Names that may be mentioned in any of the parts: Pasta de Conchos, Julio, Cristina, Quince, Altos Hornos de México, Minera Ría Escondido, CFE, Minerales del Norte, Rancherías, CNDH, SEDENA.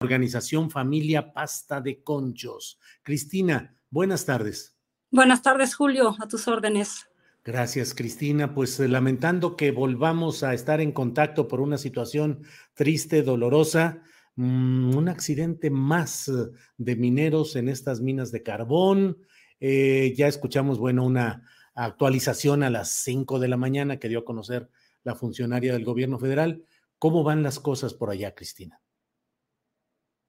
Organización Familia Pasta de Conchos. Cristina, buenas tardes. Buenas tardes, Julio, a tus órdenes. Gracias, Cristina. Pues lamentando que volvamos a estar en contacto por una situación triste, dolorosa, un accidente más de mineros en estas minas de carbón. Ya escuchamos, una actualización a las 5 de la mañana que dio a conocer la funcionaria del gobierno federal. ¿Cómo van las cosas por allá, Cristina?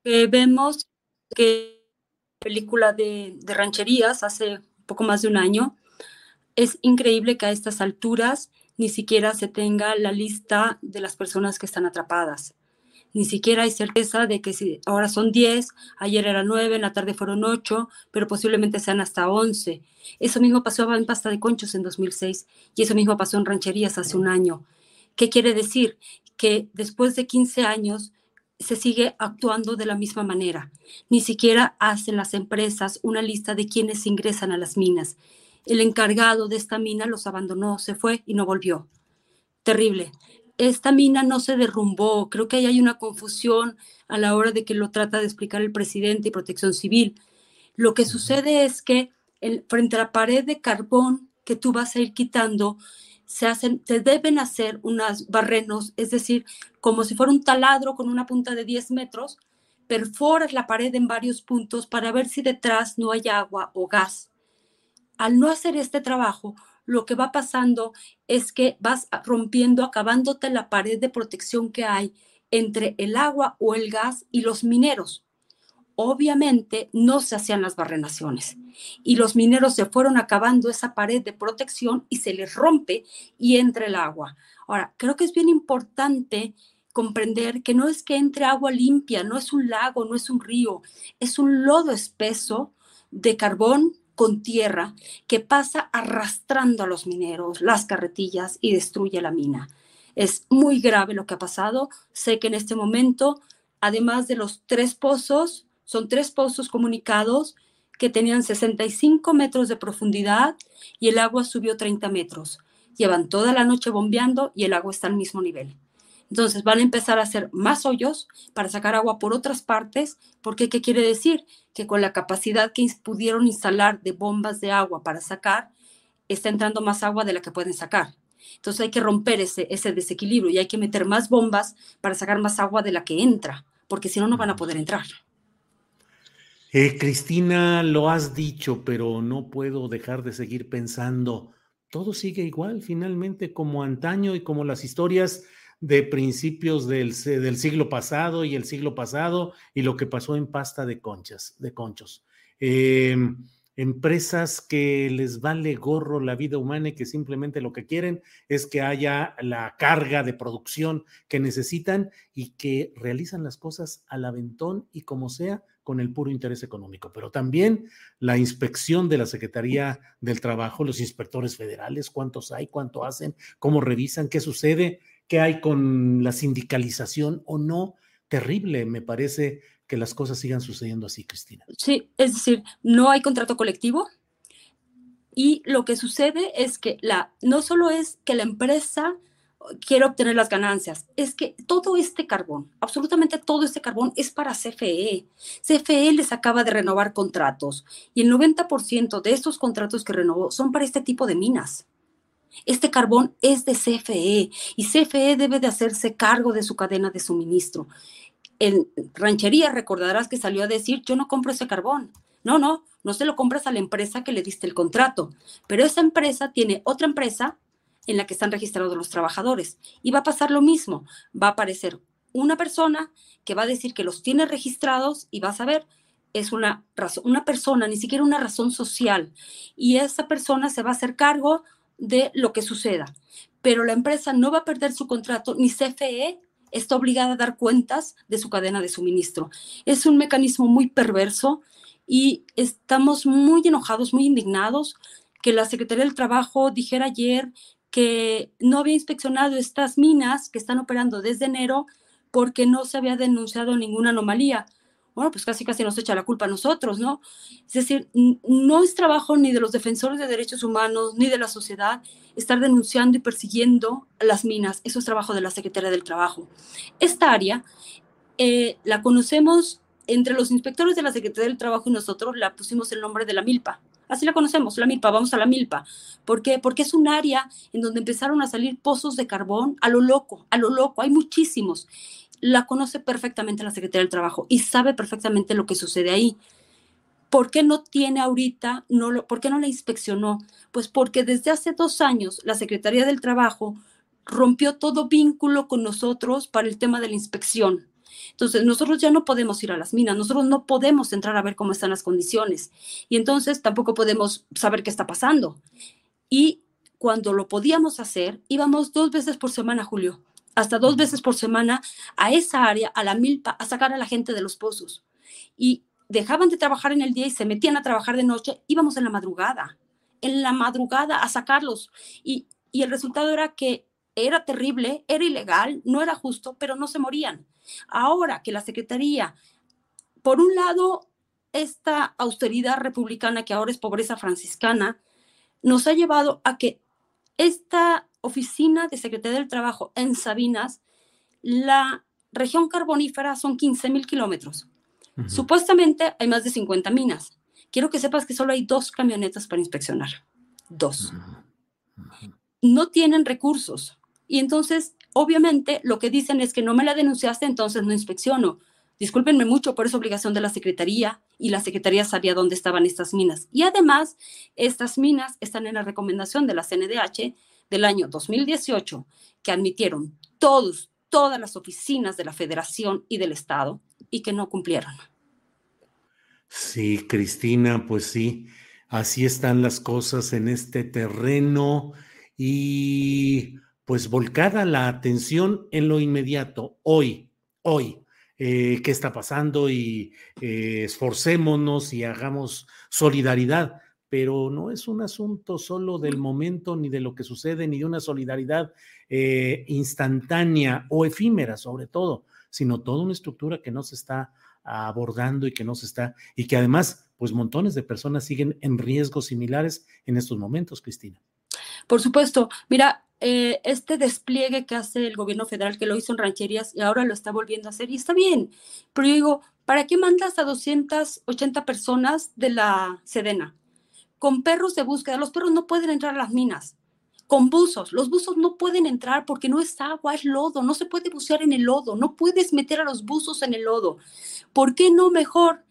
Vemos que la película de Rancherías hace poco más de un año, es increíble que a estas alturas ni siquiera se tenga la lista de las personas que están atrapadas. Ni siquiera hay certeza de que si ahora son 10, ayer eran 9, en la tarde fueron 8, pero posiblemente sean hasta 11. Eso mismo pasó en Pasta de Conchos en 2006 y eso mismo pasó en Rancherías hace un año. ¿Qué quiere decir? Que después de 15 años se sigue actuando de la misma manera. Ni siquiera hacen las empresas una lista de quienes ingresan a las minas. El encargado de esta mina los abandonó, se fue y no volvió. Terrible. Esta mina no se derrumbó. Creo que ahí hay una confusión a la hora de que lo trata de explicar el presidente y Protección Civil. Lo que sucede es que frente a la pared de carbón que tú vas a ir quitando, se deben hacer unos barrenos, es decir, como si fuera un taladro con una punta de 10 metros, perforas la pared en varios puntos para ver si detrás no hay agua o gas. Al no hacer este trabajo, lo que va pasando es que vas rompiendo, acabándote la pared de protección que hay entre el agua o el gas y los mineros. Obviamente no se hacían las barrenaciones y los mineros se fueron acabando esa pared de protección y se les rompe y entra el agua. Ahora, creo que es bien importante comprender que no es que entre agua limpia, no es un lago, no es un río, es un lodo espeso de carbón con tierra que pasa arrastrando a los mineros, las carretillas y destruye la mina. Es muy grave lo que ha pasado. Sé que en este momento, además de los 3 pozos, son 3 pozos comunicados que tenían 65 metros de profundidad y el agua subió 30 metros. Llevan toda la noche bombeando y el agua está al mismo nivel. Entonces van a empezar a hacer más hoyos para sacar agua por otras partes, porque ¿qué quiere decir? Que con la capacidad que pudieron instalar de bombas de agua para sacar, está entrando más agua de la que pueden sacar. Entonces hay que romper ese desequilibrio y hay que meter más bombas para sacar más agua de la que entra, porque si no, no van a poder entrar. Cristina, lo has dicho, pero no puedo dejar de seguir pensando. Todo sigue igual, finalmente, como antaño y como las historias de principios del siglo pasado y el siglo pasado y lo que pasó en Pasta de Conchos. Empresas que les vale gorro la vida humana y que simplemente lo que quieren es que haya la carga de producción que necesitan y que realizan las cosas al aventón y como sea, con el puro interés económico, pero también la inspección de la Secretaría del Trabajo, los inspectores federales, cuántos hay, cuánto hacen, cómo revisan, qué sucede, qué hay con la sindicalización o no. Terrible, me parece que las cosas sigan sucediendo así, Cristina. Sí, es decir, no hay contrato colectivo y lo que sucede es que no solo es que la empresa quiero obtener las ganancias. Es que todo este carbón, absolutamente todo este carbón es para CFE. CFE les acaba de renovar contratos y el 90% de estos contratos que renovó son para este tipo de minas. Este carbón es de CFE y CFE debe de hacerse cargo de su cadena de suministro. En Rancherías recordarás que salió a decir, yo no compro ese carbón. No se lo compras a la empresa que le diste el contrato. Pero esa empresa tiene otra empresa en la que están registrados los trabajadores. Y va a pasar lo mismo. Va a aparecer una persona que va a decir que los tiene registrados y vas a ver, es una razón, una persona, ni siquiera una razón social. Y esa persona se va a hacer cargo de lo que suceda. Pero la empresa no va a perder su contrato, ni CFE está obligada a dar cuentas de su cadena de suministro. Es un mecanismo muy perverso y estamos muy enojados, muy indignados que la Secretaría del Trabajo dijera ayer que no había inspeccionado estas minas que están operando desde enero porque no se había denunciado ninguna anomalía. Bueno, pues casi nos echa la culpa a nosotros, ¿no? Es decir, no es trabajo ni de los defensores de derechos humanos, ni de la sociedad, estar denunciando y persiguiendo las minas. Eso es trabajo de la Secretaría del Trabajo. Esta área la conocemos entre los inspectores de la Secretaría del Trabajo y nosotros la pusimos el nombre de la milpa. Así la conocemos, la milpa, vamos a la milpa. ¿Por qué? Porque es un área en donde empezaron a salir pozos de carbón a lo loco, hay muchísimos. La conoce perfectamente la Secretaría del Trabajo y sabe perfectamente lo que sucede ahí. ¿Por qué no tiene ahorita, por qué no la inspeccionó? Pues porque desde hace 2 años la Secretaría del Trabajo rompió todo vínculo con nosotros para el tema de la inspección. Entonces, nosotros ya no podemos ir a las minas, nosotros no podemos entrar a ver cómo están las condiciones y entonces tampoco podemos saber qué está pasando. Y cuando lo podíamos hacer, íbamos 2 veces por semana, Julio, hasta 2 veces por semana a esa área, a la milpa, a sacar a la gente de los pozos. Y dejaban de trabajar en el día y se metían a trabajar de noche, íbamos en la madrugada a sacarlos. Y el resultado era que era terrible, era ilegal, no era justo, pero no se morían. Ahora que la Secretaría, por un lado, esta austeridad republicana que ahora es pobreza franciscana, nos ha llevado a que esta oficina de Secretaría del Trabajo en Sabinas, la región carbonífera son 15,000 kilómetros. Uh-huh. Supuestamente hay más de 50 minas. Quiero que sepas que solo hay 2 camionetas para inspeccionar. 2. Uh-huh. No tienen recursos. Y entonces, obviamente, lo que dicen es que no me la denunciaste, entonces no inspecciono. Discúlpenme mucho, pero es obligación de la Secretaría y la Secretaría sabía dónde estaban estas minas. Y además, estas minas están en la recomendación de la CNDH del año 2018, que admitieron todas las oficinas de la Federación y del Estado y que no cumplieron. Sí, Cristina, pues sí, así están las cosas en este terreno y pues volcada la atención en lo inmediato, hoy. Qué está pasando y esforcémonos y hagamos solidaridad, pero no es un asunto solo del momento ni de lo que sucede ni de una solidaridad instantánea o efímera sobre todo, sino toda una estructura que no se está abordando y que además pues montones de personas siguen en riesgos similares en estos momentos, Cristina. Por supuesto, mira, este despliegue que hace el gobierno federal, que lo hizo en Rancherías y ahora lo está volviendo a hacer, y está bien, pero yo digo, ¿para qué mandas a 280 personas de la SEDENA? Con perros de búsqueda, los perros no pueden entrar a las minas. Con buzos, los buzos no pueden entrar porque no es agua, es lodo, no se puede bucear en el lodo, no puedes meter a los buzos en el lodo. ¿Por qué no mejor?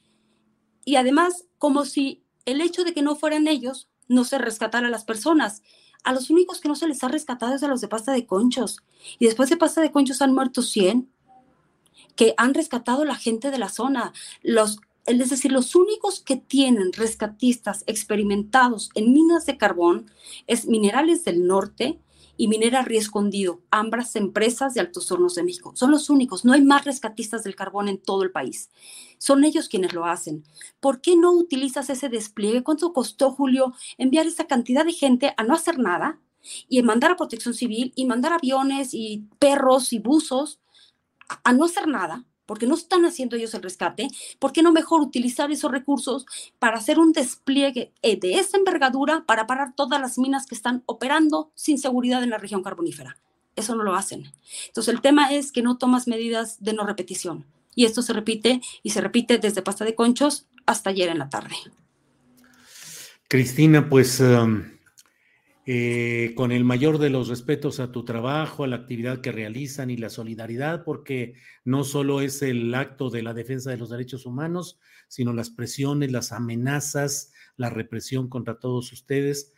Y además, como si el hecho de que no fueran ellos, no se rescatara a las personas. A los únicos que no se les ha rescatado es a los de Pasta de Conchos. Y después de Pasta de Conchos han muerto 100 que han rescatado a la gente de la zona. Es decir, los únicos que tienen rescatistas experimentados en minas de carbón es Minerales del Norte y Minera Ría Escondido, ambas empresas de Altos Hornos de México. Son los únicos, no hay más rescatistas del carbón en todo el país. Son ellos quienes lo hacen. ¿Por qué no utilizas ese despliegue? ¿Cuánto costó, Julio, enviar esa cantidad de gente a no hacer nada y mandar a Protección Civil y mandar aviones y perros y buzos a no hacer nada? Porque no están haciendo ellos el rescate. ¿Por qué no mejor utilizar esos recursos para hacer un despliegue de esa envergadura para parar todas las minas que están operando sin seguridad en la región carbonífera? eso no lo hacen. Entonces el tema es que no tomas medidas de no repetición. Y esto se repite y se repite desde Pasta de Conchos hasta ayer en la tarde. Cristina, pues con el mayor de los respetos a tu trabajo, a la actividad que realizan y la solidaridad, porque no solo es el acto de la defensa de los derechos humanos, sino las presiones, las amenazas, la represión contra todos ustedes,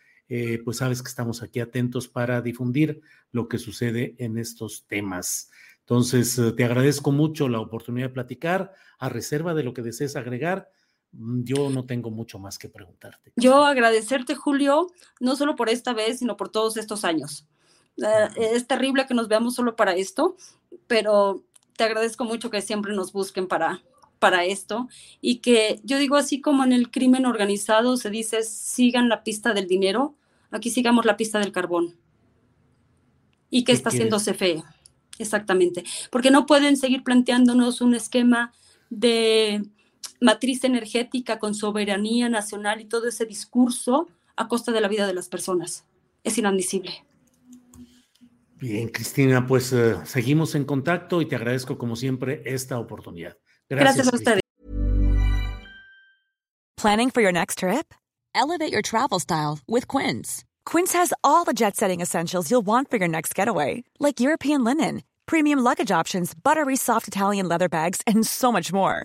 pues sabes que estamos aquí atentos para difundir lo que sucede en estos temas. Entonces, te agradezco mucho la oportunidad de platicar, a reserva de lo que desees agregar. Yo no tengo mucho más que preguntarte. Yo agradecerte, Julio, no solo por esta vez, sino por todos estos años. Es terrible que nos veamos solo para esto, pero te agradezco mucho que siempre nos busquen para esto, y que yo digo, así como en el crimen organizado se dice, sigan la pista del dinero, aquí sigamos la pista del carbón. ¿Y qué está haciendo CFE? Exactamente, porque no pueden seguir planteándonos un esquema de matriz energética con soberanía nacional y todo ese discurso a costa de la vida de las personas. Es inadmisible. Bien, Cristina, pues seguimos en contacto y te agradezco como siempre esta oportunidad. Gracias a ustedes. Planning for your next trip? Elevate your travel style with Quince. Quince has all the jet-setting essentials you'll want for your next getaway, like European linen, premium luggage options, buttery soft Italian leather bags, and so much more.